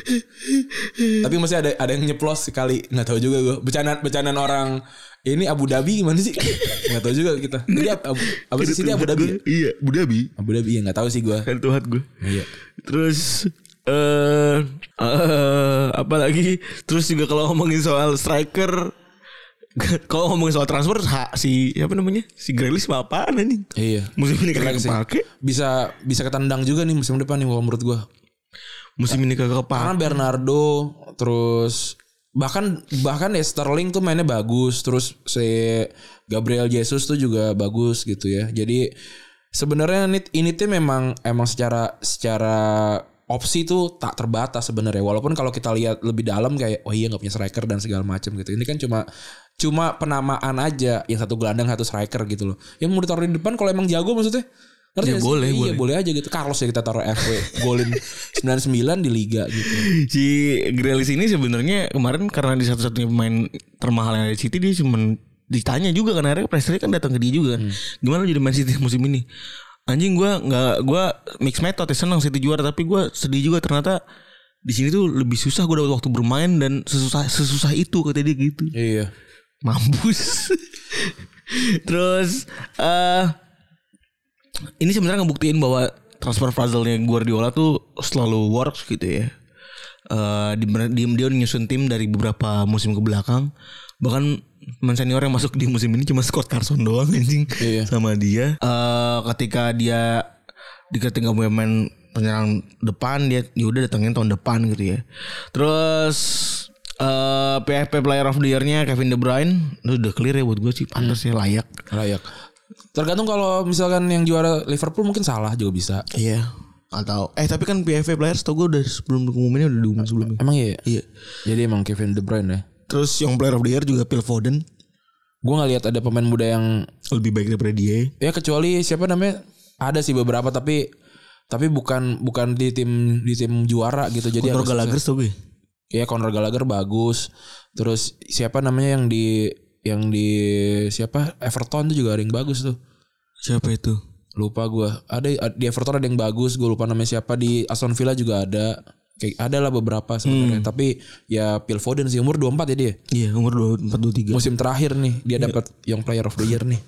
Tapi masih ada ada yang nyeplos sekali. Gak tahu juga gue. Bercandaan orang ini Abu Dhabi gimana sih? Gak tahu juga kita. Jadi Abu, Abu Siti Abu Dhabi. Iya, Abu Dhabi. Abu Dhabi ya, gak tahu sih gue. Kan Tuhan gue. Iya. Terus eh uh, uh, apalagi terus juga kalau ngomongin soal striker, kalau ngomongin soal transfer ha, si apa namanya si Grealish mah apaan nih? Iya. Musim ini kagak kepake. Bisa bisa ketendang juga nih musim depan nih menurut gue. Musim ini kagak kepake. Karena Bernardo terus bahkan bahkan ya Sterling tuh mainnya bagus, terus si Gabriel Jesus tuh juga bagus gitu ya. Jadi sebenarnya ini, ini tim memang emang secara secara opsi tuh tak terbatas sebenarnya. Walaupun kalau kita lihat lebih dalam kayak oh iya nggak punya striker dan segala macam gitu. Ini kan cuma Cuma penamaan aja, yang satu gelandang satu striker gitu loh. Yang mau ditaruh di depan kalau emang jago maksudnya. Ngerti ya, boleh, iya, boleh. boleh aja gitu. Carlos ya kita taruh F W golin sembilan puluh sembilan di liga gitu. Si Grealish ini sebenarnya kemarin karena di satu-satunya pemain termahal yang ada di City, dia cuma ditanya juga karena akhirnya pressure kan datang ke dia juga kan. Hmm. Gimana lu jadi Man City musim ini? Anjing gue nggak gue mix method ya, senang City juara tapi gue sedih juga ternyata di sini tuh lebih susah gue dapat waktu bermain dan sesusah sesusah itu kata dia gitu. Iya. Mampus. Terus uh, ini sebenarnya ngebuktiin bahwa transfer puzzle-nya Guardiola tuh selalu works gitu ya. uh, di, di, Dia nyusun tim dari beberapa musim ke belakang. Bahkan pemain senior yang masuk di musim ini cuma Scott Carson doang anjing. Iya. Sama dia uh, ketika dia diketika mau main penyerang depan, dia yaudah datangin tahun depan gitu ya. Terus Uh, P F P Player of the Year-nya Kevin De Bruyne itu udah clear ya buat gue sih, pantas ya, layak layak. Tergantung kalau misalkan yang juara Liverpool mungkin Salah juga bisa. Iya. Atau eh tapi kan P F P Player setau gue udah sebelum pengumumannya udah diumumin sebelumnya. Emang iya? Iya. Jadi emang Kevin De Bruyne ya. Terus yang Player of the Year juga Phil Foden. Gue nggak lihat ada pemain muda yang lebih baik daripada dia. Ya kecuali siapa namanya, ada sih beberapa tapi tapi bukan bukan di tim di tim juara gitu. Jadi Conor Gallagher tuh gue. Ya Conor Gallagher bagus. Terus siapa namanya yang di yang di siapa Everton tuh juga ada yang bagus tuh. Siapa itu? Lupa gue. Ada di Everton ada yang bagus. Gue lupa namanya siapa. Di Aston Villa juga ada. Kayak ada lah beberapa sebenarnya. Hmm. Tapi ya Phil Foden sih umur dua puluh empat ya dia. Iya umur dua puluh empat dua puluh tiga. Musim terakhir nih dia dapat Young Player of the Year nih.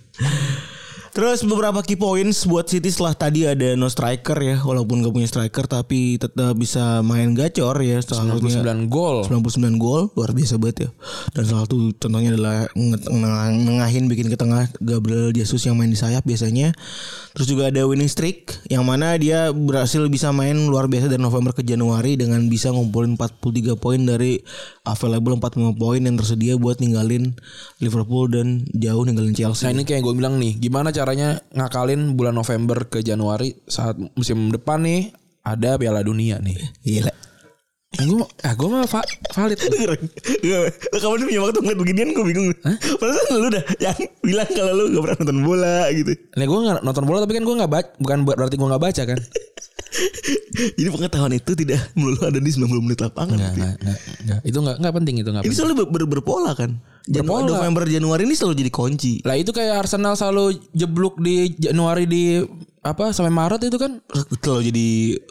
Terus beberapa key points buat City setelah tadi ada no striker ya, walaupun gak punya striker tapi tetap bisa main gacor ya. sembilan puluh sembilan gol. sembilan puluh sembilan gol luar biasa banget ya. Dan salah satu contohnya adalah nengahin bikin ke tengah Gabriel Jesus yang main di sayap biasanya. Terus juga ada winning streak yang mana dia berhasil bisa main luar biasa dari November ke Januari dengan bisa ngumpulin empat puluh tiga poin dari available empat puluh lima poin yang tersedia buat ninggalin Liverpool dan jauh ninggalin Chelsea. Nah ini kayak gue bilang nih, gimana caranya ngakalin bulan November ke Januari saat musim depan nih ada Piala Dunia nih. Gila. Gue, ah gue mah fa- valid. Lo kapan punya waktu ngeliat beginian gue bingung. Hah? Padahal lu udah yang bilang kalau lu gak pernah nonton bola gitu. Nah gue gak nonton bola tapi kan gue gak baca. Bukan berarti gue gak baca kan. Jadi pengetahuan itu tidak melulu ada di sembilan puluh menit lapangan. Enggak, enggak, enggak, enggak. Itu enggak, enggak penting itu enggak. Ini penting. Selalu ber, ber, berpola kan. Januari, November, Januari ini selalu jadi kunci. Lah itu kayak Arsenal selalu jeblok di Januari di apa sampai Maret itu kan selalu jadi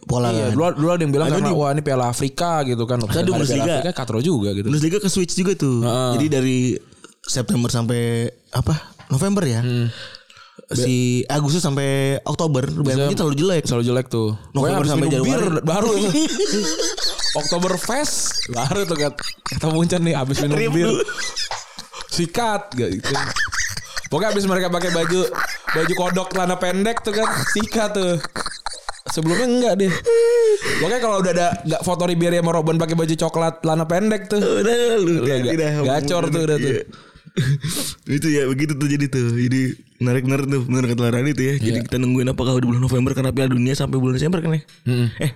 pola. Iya, kan? dulu, dulu ada yang bilang karena wah ini Piala Afrika gitu kan. Kan Bundesliga katro juga gitu. Bundesliga ke switch juga tuh. Uh. Jadi dari September sampai apa? November ya. Hmm. Si Agustus sampai Oktober B M G selalu jelek. Selalu jelek tuh. November sampai Januari baru Oktober Fest baru tuh kat kata Muncan nih abis minum bir sikat gak gitu. Pokoknya abis mereka pakai baju baju kodok celana pendek tuh kan sikat tuh. Sebelumnya enggak deh. Pokoknya kalau udah ada enggak foto Ribery sama Robben pakai baju coklat celana pendek tuh. Udah lu gacor tuh udah tuh. Itu ya begitu tuh jadi tuh. Jadi menarik-menarik tuh benar kata Larani itu ya. Jadi yeah. Kita nungguin apakah di bulan November karena Piala Dunia sampai bulan Desember kan ya? Mm-hmm. Eh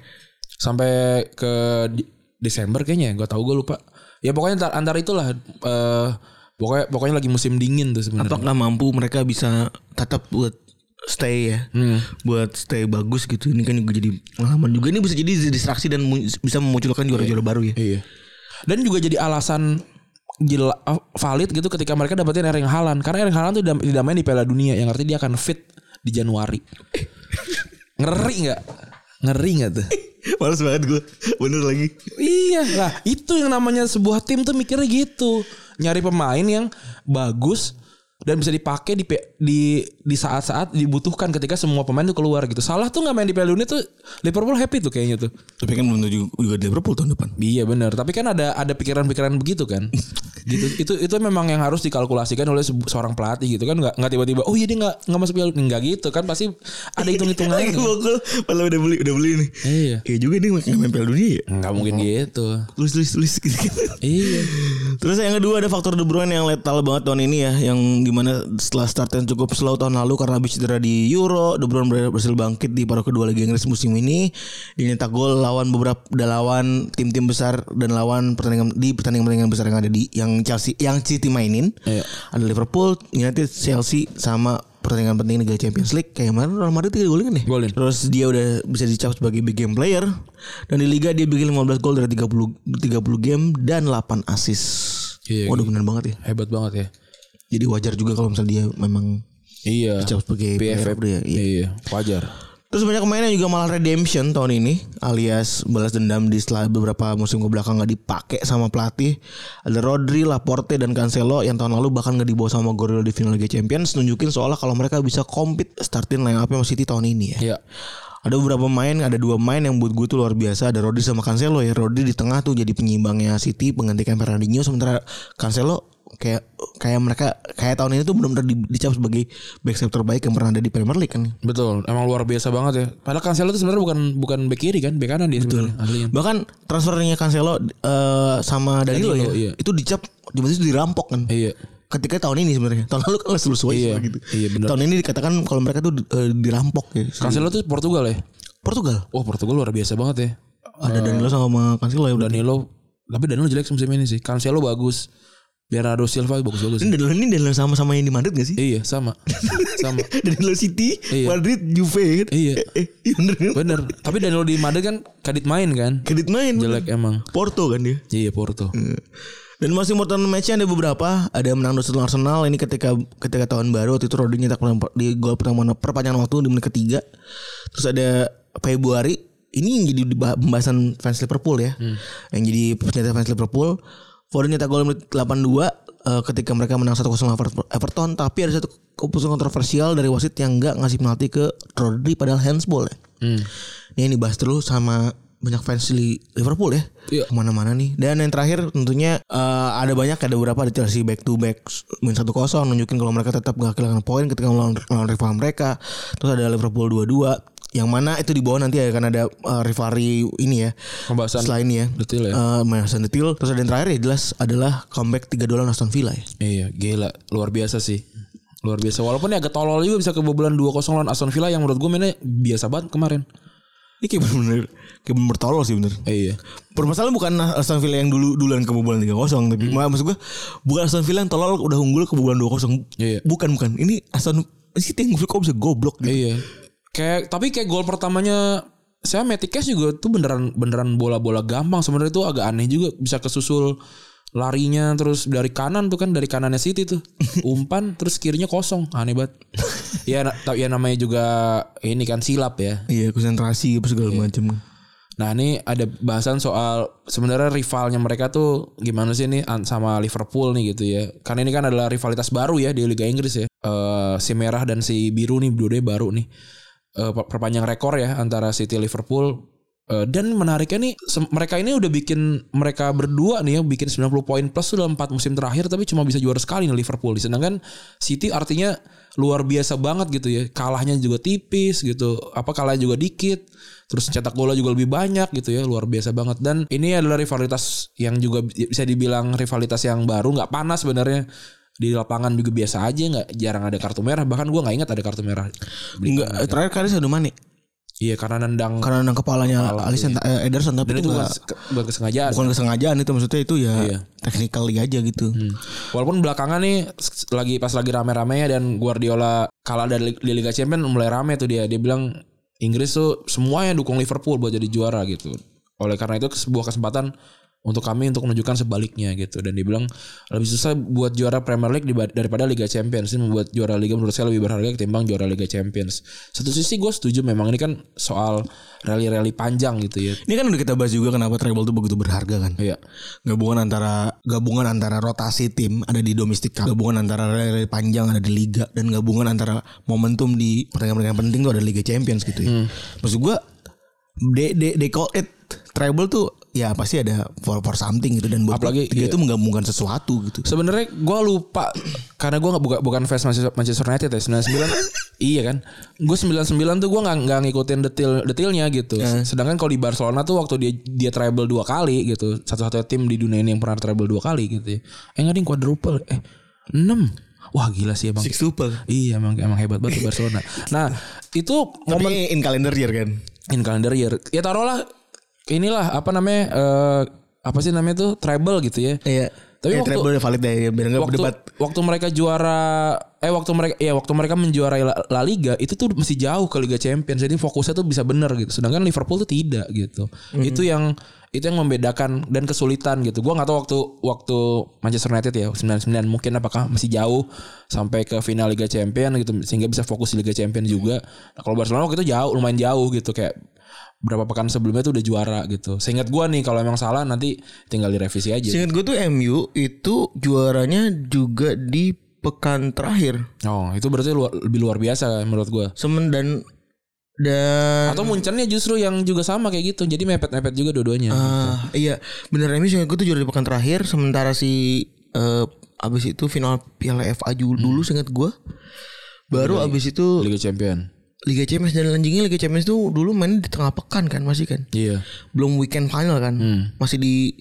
sampai ke di- Desember kayaknya. Gak tau gue lupa. Ya pokoknya antar itulah uh, pokoknya pokoknya lagi musim dingin tuh sebenarnya. Apakah mampu mereka bisa tetap buat stay ya, hmm. buat stay bagus gitu. Ini kan juga jadi pengalaman juga. Ini bisa jadi distraksi dan mu- bisa memunculkan juara-juara baru ya. Iya. Dan juga jadi alasan Jela, valid gitu ketika mereka dapetin Erling Haaland karena Erling Haaland tuh tidak main di Piala Dunia yang artinya dia akan fit di Januari. Ngeri nggak? Ngeri nggak tuh? Males banget gue, bener lagi. Iya lah, itu yang namanya sebuah tim tuh mikirnya gitu, nyari pemain yang bagus dan bisa dipakai di di di saat-saat dibutuhkan ketika semua pemain tuh keluar gitu. Salah tuh nggak main di Piala Dunia tuh Liverpool happy tuh kayaknya tuh. Tapi kan belum juga di Liverpool tahun depan. Iya benar, tapi kan ada ada pikiran-pikiran begitu kan. Gitu, itu itu memang yang harus dikalkulasikan oleh seorang pelatih gitu kan, nggak nggak tiba-tiba oh iya dia nggak nggak masuk Piala Dunia gitu kan, pasti ada hitung-hitungannya. Padahal udah beli udah beli nih. Iya. Kayak juga dia nggak main Piala Dunia ya? Nggak mungkin gitu. Tulis tulis tulis gitu. Iya. Terus yang kedua ada faktor De Bruyne yang letal banget tahun ini ya, yang gimana setelah startnya cukup slow tahun lalu karena habis cedera di Euro, De Bruyne berhasil bangkit di paruh kedua Liga Inggris musim ini. Dia nyetak gol lawan beberapa lawan tim-tim besar dan lawan pertandingan di pertandingan-pertandingan besar yang ada di yang Chelsea yang City mainin. Iya. Ada Liverpool, United, Chelsea sama pertandingan penting Liga Champions League kayak kemarin Real Madrid tiga golin nih. Golin. Terus dia udah bisa dicap sebagai big game player dan di liga dia bikin lima belas gol dari tiga puluh game dan delapan assist. Iya, waduh benar banget ya. Hebat banget ya. Jadi wajar juga kalau misalnya dia memang iya dicap sebagai P F F dia. Iya. Iya, wajar. Terus banyak pemainnya juga malah redemption tahun ini, alias balas dendam di setelah beberapa musim kebelakang nggak dipakai sama pelatih. Ada Rodri, Laporte, dan Cancelo yang tahun lalu bahkan nggak dibawa sama Guardiola di final Liga Champions, nunjukin seolah kalau mereka bisa compete starting line up-nya City tahun ini ya. Iya. Ada beberapa main, ada dua main yang buat gue tuh luar biasa. Ada Rodri sama Cancelo ya. Rodri di tengah tuh jadi penyimbangnya City, menggantikan Fernandinho. Sementara Cancelo kayak kayak mereka kayak tahun ini tuh benar-benar dicap sebagai back sayap terbaik yang pernah ada di Premier League kan. Betul, emang luar biasa banget ya. Padahal Cancelo itu sebenarnya bukan bukan back kiri kan, back kanan dia. Betul. Bahkan transfernya Cancelo uh, sama Danilo ya, iya. Itu dicap itu dirampok kan. Iya. Ketika tahun ini sebenarnya tahun lalu kan selusuh iya, gitu. Iya, tahun ini dikatakan kalau mereka tuh uh, dirampok ya. Cancelo tuh Portugal ya. Portugal. Wah, oh, Portugal luar biasa banget ya. Ada uh, Danilo sama Cancelo ya. Danilo tapi Danilo jelek musim ini sih. Cancelo bagus. Bernardo Silva bagus-bagus. Ini Danilo ini Danilo sama-sama yang di Madrid gak sih? Iya sama. Sama Danilo City iya. Madrid Juve kan? Iya bener. Tapi Danilo di Madrid kan kadit main kan. Kadit main jelek bener. Emang Porto kan dia. Iya Porto. Dan masih important match-nya ada beberapa. Ada menang dua satu Arsenal. Ini ketika ketika tahun baru waktu itu Rodri nyetak di gol pertama perpanjangan waktu di menit ketiga. Terus ada Februari. Ini yang jadi pembahasan fans Liverpool ya. hmm. Yang jadi pernyataan fans Liverpool Foden nyetak gol menit delapan puluh dua, uh, ketika mereka menang satu kosong Everton, tapi ada satu keputusan kontroversial dari wasit yang enggak ngasih penalti ke Rodri padahal handsball ya. Hmm. Ini dibahas terus sama banyak fans di Liverpool ya, iya. Kemana-mana nih. Dan yang terakhir tentunya uh, ada banyak, ada beberapa di Chelsea back to back minus satu kosong nunjukin kalau mereka tetap gak kehilangan poin ketika melawan, melawan rival mereka. Terus ada Liverpool dua dua yang mana itu di bawah nanti akan ada uh, rivalry ini ya, pembahasan selain ya, detail ya, uh, pembahasan detail. Terus ada yang terakhir ya jelas adalah comeback tiga dua Aston Villa ya. Iya gila, luar biasa sih, luar biasa. Walaupun ya agak tolol juga bisa kebobolan dua kosong lawan Aston Villa yang menurut gue mainnya biasa banget kemarin. Ini kayak bener-bener kayak bener tolol sih bener. Eh, iya. Permasalahan bukan Aston Villa yang dulu duluan kebobolan tiga kosong, tapi hmm. maksud gue bukan Aston Villa yang tolol udah unggul kebobolan dua kosong. Iya, iya. Bukan bukan. Ini Aston City yang kok bisa goblok gitu. Iya. Kayak tapi kayak gol pertamanya saya Metikes juga tuh beneran beneran bola-bola gampang sebenarnya, itu agak aneh juga bisa kesusul larinya, terus dari kanan tuh kan, dari kanannya City tuh umpan terus kirinya kosong, aneh banget. Ya tapi ya namanya juga ini kan silap ya, iya konsentrasi apa segala iya. macam. Nah ini ada bahasan soal sebenarnya rivalnya mereka tuh gimana sih nih sama Liverpool nih gitu ya, karena ini kan adalah rivalitas baru ya di Liga Inggris ya, e, si merah dan si biru nih dua-duanya baru nih, e, perpanjang rekor ya antara City Liverpool. Dan menariknya nih mereka ini udah bikin, mereka berdua nih ya bikin sembilan puluh poin plus dalam empat musim terakhir, tapi cuma bisa juara sekali nih Liverpool. Sedangkan City artinya luar biasa banget gitu ya, kalahnya juga tipis gitu, apa kalahnya juga dikit, terus cetak golnya juga lebih banyak gitu ya, luar biasa banget. Dan ini adalah rivalitas yang juga bisa dibilang rivalitas yang baru, nggak panas sebenarnya. Di lapangan juga biasa aja, nggak jarang ada kartu merah, bahkan gue nggak ingat ada kartu merah. Nggak, terakhir kali Sadio Mane. Iya karena nendang karena nendang kepalanya kepala, Alisson iya. Ederson, tapi dan itu bukan, bukan kesengajaan. Bukan kesengajaan itu maksudnya, itu ya iya. technical aja gitu. Hmm. Walaupun belakangan nih lagi pas lagi rame-ramenya dan Guardiola kalah dari di Liga Champions mulai rame tuh dia. Dia bilang Inggris tuh semuanya dukung Liverpool buat jadi juara gitu. Oleh karena itu sebuah kesempatan untuk kami untuk menunjukkan sebaliknya gitu, dan dia bilang lebih susah buat juara Premier League daripada Liga Champions. Ini membuat juara Liga menurut saya lebih berharga ketimbang juara Liga Champions. Satu sisi gue setuju, memang ini kan soal rally-rally panjang gitu ya. Ini kan udah kita bahas juga kenapa treble itu begitu berharga kan. Iya. Gabungan antara gabungan antara rotasi tim ada di domestik, gabungan antara rally-rally panjang ada di liga, dan gabungan antara momentum di pertandingan-pertandingan penting tuh ada Liga Champions gitu ya. Hmm. Maksud gue they, they, they call it treble tuh ya pasti ada for for something gitu, dan buat apalagi dia iya. itu menggabungkan sesuatu gitu. Sebenarnya gue lupa karena gue nggak buka bukan fans Manchester United ya sembilan sembilan iya kan, gue sembilan sembilan tuh gue nggak nggak ngikutin detail detailnya gitu. Yeah. Sedangkan kalau di Barcelona tuh waktu dia dia treble dua kali gitu, satu-satunya tim di dunia ini yang pernah treble dua kali gitu. Ya. Eh nggak ding quadruple eh enam. Wah gila sih emang. Sixtuple. Iya emang emang hebat banget Barcelona. Nah itu momen in calendar year kan. In calendar year ya taruhlah. Inilah apa namanya uh, apa sih namanya tuh treble gitu ya. Iya. Tapi ya, waktu treble udah valid deh, biar enggak berdebat. Waktu mereka juara eh waktu mereka ya waktu mereka menjuarai La Liga itu tuh masih jauh ke Liga Champions. Jadi fokusnya tuh bisa benar gitu. Sedangkan Liverpool tuh tidak gitu. Mm-hmm. Itu yang itu yang membedakan dan kesulitan gitu. Gua enggak tahu waktu waktu Manchester United ya sembilan sembilan mungkin apakah masih jauh sampai ke final Liga Champions gitu sehingga bisa fokus di Liga Champions juga. Nah, kalau Barcelona waktu itu jauh, lumayan jauh gitu, kayak berapa pekan sebelumnya tuh udah juara gitu. Seingat gue nih, kalau emang salah nanti tinggal direvisi aja. Seingat gue tuh M U itu juaranya juga di pekan terakhir. Oh itu berarti luar, lebih luar biasa menurut gue. Semen dan dan atau Muncennya justru yang juga sama kayak gitu. Jadi mepet-mepet juga dua-duanya. Uh, gitu. Iya bener, M U seingat gue tuh juara di pekan terakhir. Sementara si uh, abis itu final Piala F A dulu hmm. seingat gue. Baru Liga, abis itu Liga Champions. Liga Champions dan anjingnya Liga Champions tuh dulu main di tengah pekan kan masih kan, iya. belum weekend final kan, hmm. masih di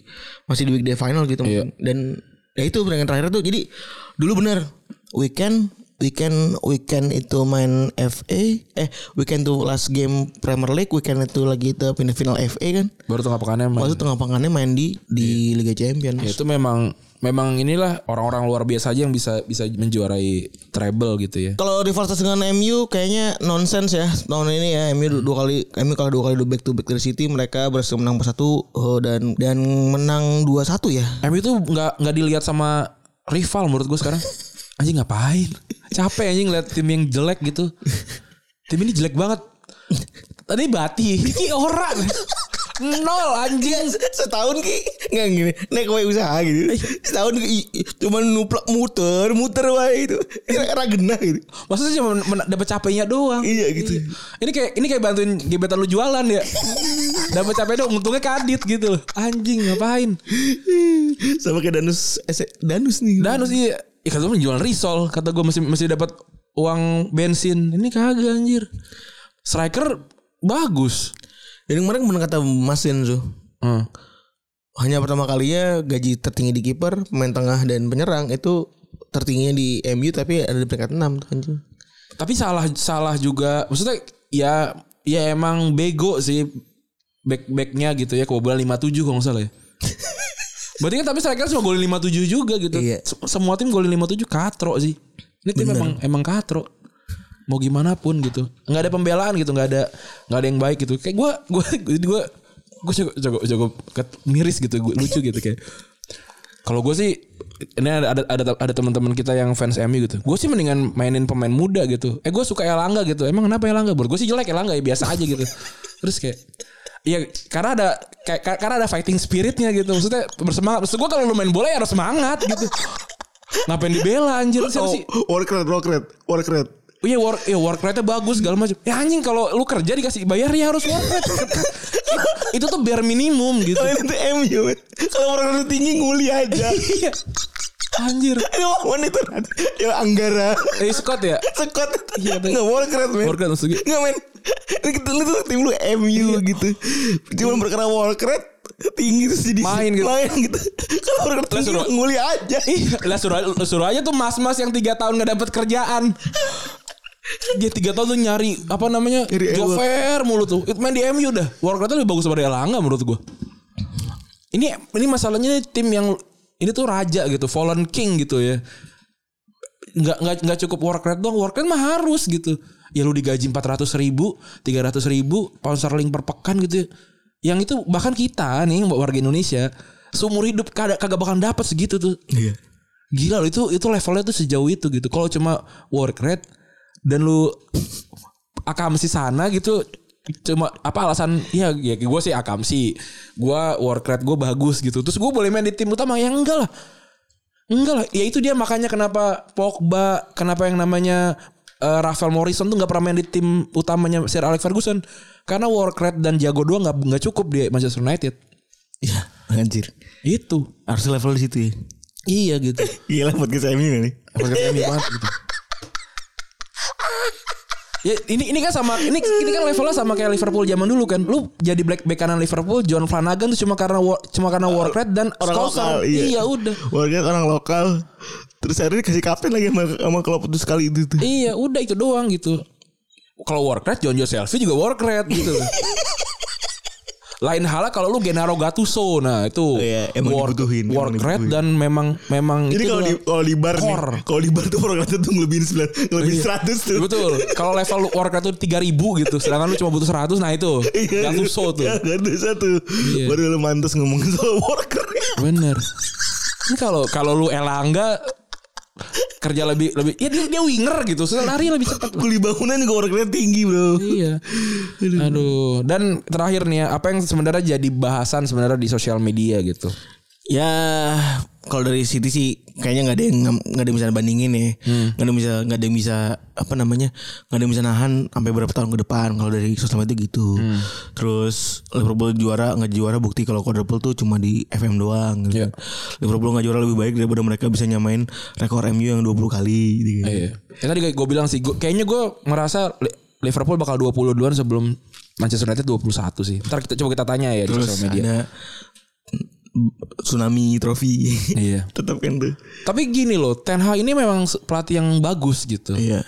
masih di weekday final gitu, iya. dan ya itu pertandingan terakhir tuh jadi dulu bener weekend weekend weekend itu main F A, eh weekend tuh last game Premier League, weekend itu lagi itu final F A kan, baru tengah pekannya main, baru tengah pekannya main di di iya. Liga Champions. Ya, itu memang Memang inilah orang-orang luar biasa aja yang bisa bisa menjuarai treble gitu ya. Kalau rivalitas dengan M U kayaknya nonsense ya tahun ini ya. M U hmm. dua kali M U kalah dua kali back to back dari City, mereka berhasil menang satu oh, dan dan menang dua satu ya. M U tuh nggak nggak dilihat sama rival menurut gue sekarang. Anjing ngapain? Capek anjing ngeliat tim yang jelek gitu. Tim ini jelek banget. Tadi Bati, ini orang. nol anjing. Setahun Ki nggak gini nek wae usaha gitu. Setahun cuman nuplak muter muter wae itu. Kira-kira genah gitu. Maksudnya cuma dapat capeknya doang. Iya gitu. Ini kayak ini kayak bantuin gebetan lu jualan ya. Dapat capek doang untungnya kadit gitu loh. Anjing ngapain? Sama kayak Danus Danus nih. Danus iya. Ih kata gue jualan risol, kata gue masih masih dapat uang bensin. Ini kagak anjir. Striker bagus. Dan kemarin bener kata Mas Enzo. Hmm. Hanya pertama kalinya gaji tertinggi di kiper, pemain tengah dan penyerang itu tertingginya di M U tapi ada di peringkat enam tuh anjing. Tapi salah salah juga. Maksudnya ya ya emang bego sih back-backnya gitu ya, kebobolan lima puluh tujuh kalau enggak salah ya. Berarti kan tapi striker semua golin lima puluh tujuh juga gitu. Iya. Semua tim golin lima puluh tujuh katro sih. Ini tim bener. emang emang katro. Mau gimana pun gitu. Enggak ada pembelaan gitu, enggak ada enggak ada yang baik gitu. Kayak gua gua gua gua jago jago, jago miris gitu, gua, lucu gitu kayak. Kalau gua sih ini ada ada ada, ada teman-teman kita yang fans M U gitu. Gua sih mendingan mainin pemain muda gitu. Eh gua suka Elanga gitu. Emang kenapa Elanga? Buat gua sih jelek Elanga ya biasa aja gitu. Terus kayak ya karena ada kayak, karena ada fighting spiritnya gitu. Maksudnya bersemangat. Maksud gue kalau lu main bola ya harus semangat gitu. Ngapain dibela anjir sih? Oh, work rate, work rate, work rate. Iya work, ya work rate-nya bagus segala macam. Ya anjing kalau lu kerja dikasih bayar ya harus work rate. Itu tuh bare minimum gitu. Itu M U. Kalau work rate tinggi nguli aja. Anjir. Aduh, monitor. Ya Anggara. Eh Scott ya? Scott. Iya, enggak work rate, men. Work rate maksudnya. Enggak, men. Ini kita lu tuh tim lu M U iya. gitu. Cuma berkena work rate tinggi terus jadi main gitu. Main gitu. Kalau work rate tinggi nguli aja. Iya, lah suruh suruh aja tuh mas-mas yang tiga tahun enggak dapat kerjaan. Dia tiga tahun tuh nyari apa namanya? Jover mulu tuh. Itu main di M U dah. Work rate lebih bagus daripada Elanga menurut gua. Ini ini masalahnya tim yang ini tuh raja gitu, fallen king gitu ya. Nggak nggak nggak cukup work rate doang, work rate mah harus gitu. Ya lu digaji empat ratus ribu, tiga ratus ribu pound sterling per pekan gitu. Yang itu bahkan kita nih warga Indonesia seumur hidup kagak kagak bakal dapat segitu tuh. Iya. Gila lu itu itu levelnya tuh sejauh itu gitu. Kalau cuma work rate dan lu akamsi sana gitu. Cuma apa alasan ya, ya gue sih akamsi gue work rate gue bagus gitu terus gue boleh main di tim utama yang enggak lah enggak lah ya itu dia makanya kenapa Pogba kenapa yang namanya uh, Rafael Morrison tuh nggak pernah main di tim utamanya Sir Alex Ferguson karena work rate dan jago doang nggak nggak cukup di Manchester United ya anjir itu harus level di situ ya iya gitu gila buat kesemi nih buat kesemi banget gitu. Ya, ini ini kan sama ini ini kan levelnya sama kayak Liverpool zaman dulu kan. Lu jadi black back kanan Liverpool, John Flanagan tuh cuma karena war, cuma karena work rate dan skor. Iya. iya udah. Work rate orang lokal. Terus akhirnya dikasih kapten lagi sama sama klub itu sekali itu tuh. Iya, udah itu doang gitu. Kalau work rate John Joe Selfie juga work rate gitu. Lain halnya kalau lu Gennaro Gattuso, nah itu oh, iya, work, dibutuhin, work rate dibutuhin. Dan memang memang jadi kalau di kalau di bar core. Nih kalau di bar tuh work rate tuh ngelebihin sembilan ngelebihin iya. seratus tuh betul kalau level work rate tuh tiga ribu gitu sedangkan lu cuma butuh seratus nah itu Gattuso tuh Gattuso tuh iya. Baru lu mantas ngomongin soal work rate bener ini kalau kalau lu Elanga kerja lebih lebih ya dia, dia winger gitu so, lari lebih cepat kuli bangunan juga work rate tinggi bro iya aduh dan terakhir nih ya apa yang sebenarnya jadi bahasan sebenarnya di sosial media gitu ya kalau dari City sih kayaknya nggak ada yang nggak ada yang bisa bandingin ya nggak hmm. ada bisa nggak ada yang bisa apa namanya nggak ada yang bisa nahan sampai berapa tahun ke depan kalau dari sosial media gitu hmm. Terus Liverpool juara nggak juara bukti kalau quadruple tuh cuma di F M doang gitu. Yeah. Liverpool nggak juara lebih baik daripada mereka bisa nyamain rekor M U yang dua puluh kali gitu. Ah, iya. Ya tadi gue bilang sih gua, kayaknya gue merasa Liverpool bakal dua puluh duluan sebelum Manchester United dua puluh satu sih ntar kita coba kita tanya ya terus di sosial media ada, tsunami trofi. Iya. Tetap kan tuh. Tapi gini loh, Ten Hag ini memang pelatih yang bagus gitu. Iya.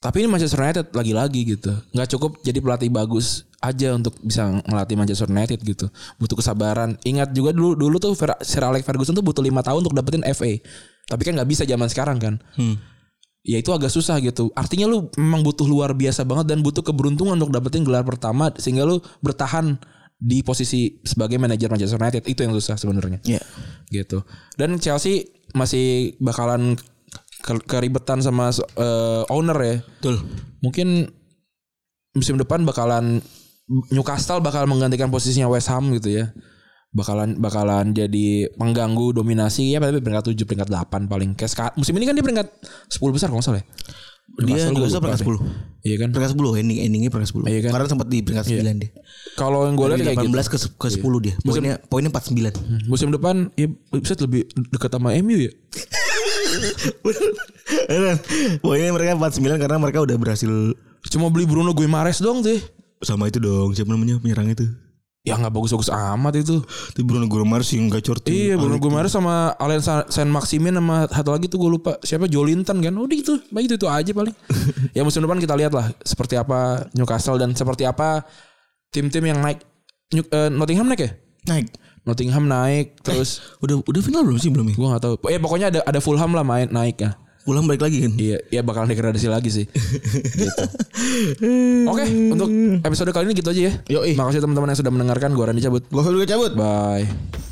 Tapi ini Manchester United lagi-lagi gitu. Gak cukup jadi pelatih bagus aja untuk bisa ngelatih Manchester United gitu. Butuh kesabaran. Ingat juga dulu dulu tuh Sir Alex Ferguson tuh butuh lima tahun untuk dapetin F A. Tapi kan gak bisa zaman sekarang kan. Hmm. Ya itu agak susah gitu. Artinya lu memang butuh luar biasa banget dan butuh keberuntungan untuk dapetin gelar pertama sehingga lu bertahan di posisi sebagai manajer Manchester United itu yang susah sebenarnya, yeah. Gitu. Dan Chelsea masih bakalan keribetan sama uh, owner ya. Betul. Mungkin musim depan bakalan Newcastle bakal menggantikan posisinya West Ham gitu ya. Bakalan bakalan jadi pengganggu dominasi ya, tapi peringkat tujuh, peringkat delapan paling. Kayak musim ini kan dia peringkat sepuluh besar kalau nggak salah ya. Dia Newcastle peringkat sepuluh. Iya kan? Peringkat sepuluh ending endingnya peringkat sepuluh. Iya kan? Karena sempat di peringkat sembilan iya. dia. Kalau yang gue lihat kayak delapan belas gitu. ke sepuluh iya. dia. Poinnya poinnya empat puluh sembilan. Hmm. Musim depan ya bisa lebih dekat sama M U ya. Benar. Poinnya mereka empat puluh sembilan karena mereka udah berhasil cuma beli Bruno Guimarães doang sih. Sama itu dong, siapa namanya penyerang itu? Ya nggak bagus-bagus amat itu. Itu Bruno Guimarães yang gacor tuh. Iya, Bruno Guimarães sama Alen Saint-Maximin sama satu lagi tuh gue lupa. Siapa Jolinton kan? Udah gitu. Baik itu itu aja paling. Ya musim depan kita lihat lah seperti apa Newcastle dan seperti apa tim-tim yang naik. New, uh, Nottingham naik ya? Naik. Nottingham naik terus eh, udah udah final belum sih belum ya? Gue nggak tahu. Eh pokoknya ada ada Fulham lah main naik ya. Pulang balik lagi kan? Iya, iya bakalan degradasi lagi sih. Gitu. Oke, okay, untuk episode kali ini gitu aja ya. Yoi. Makasih teman-teman yang sudah mendengarkan. Gua Randy cabut. Gua Phil juga cabut. Bye.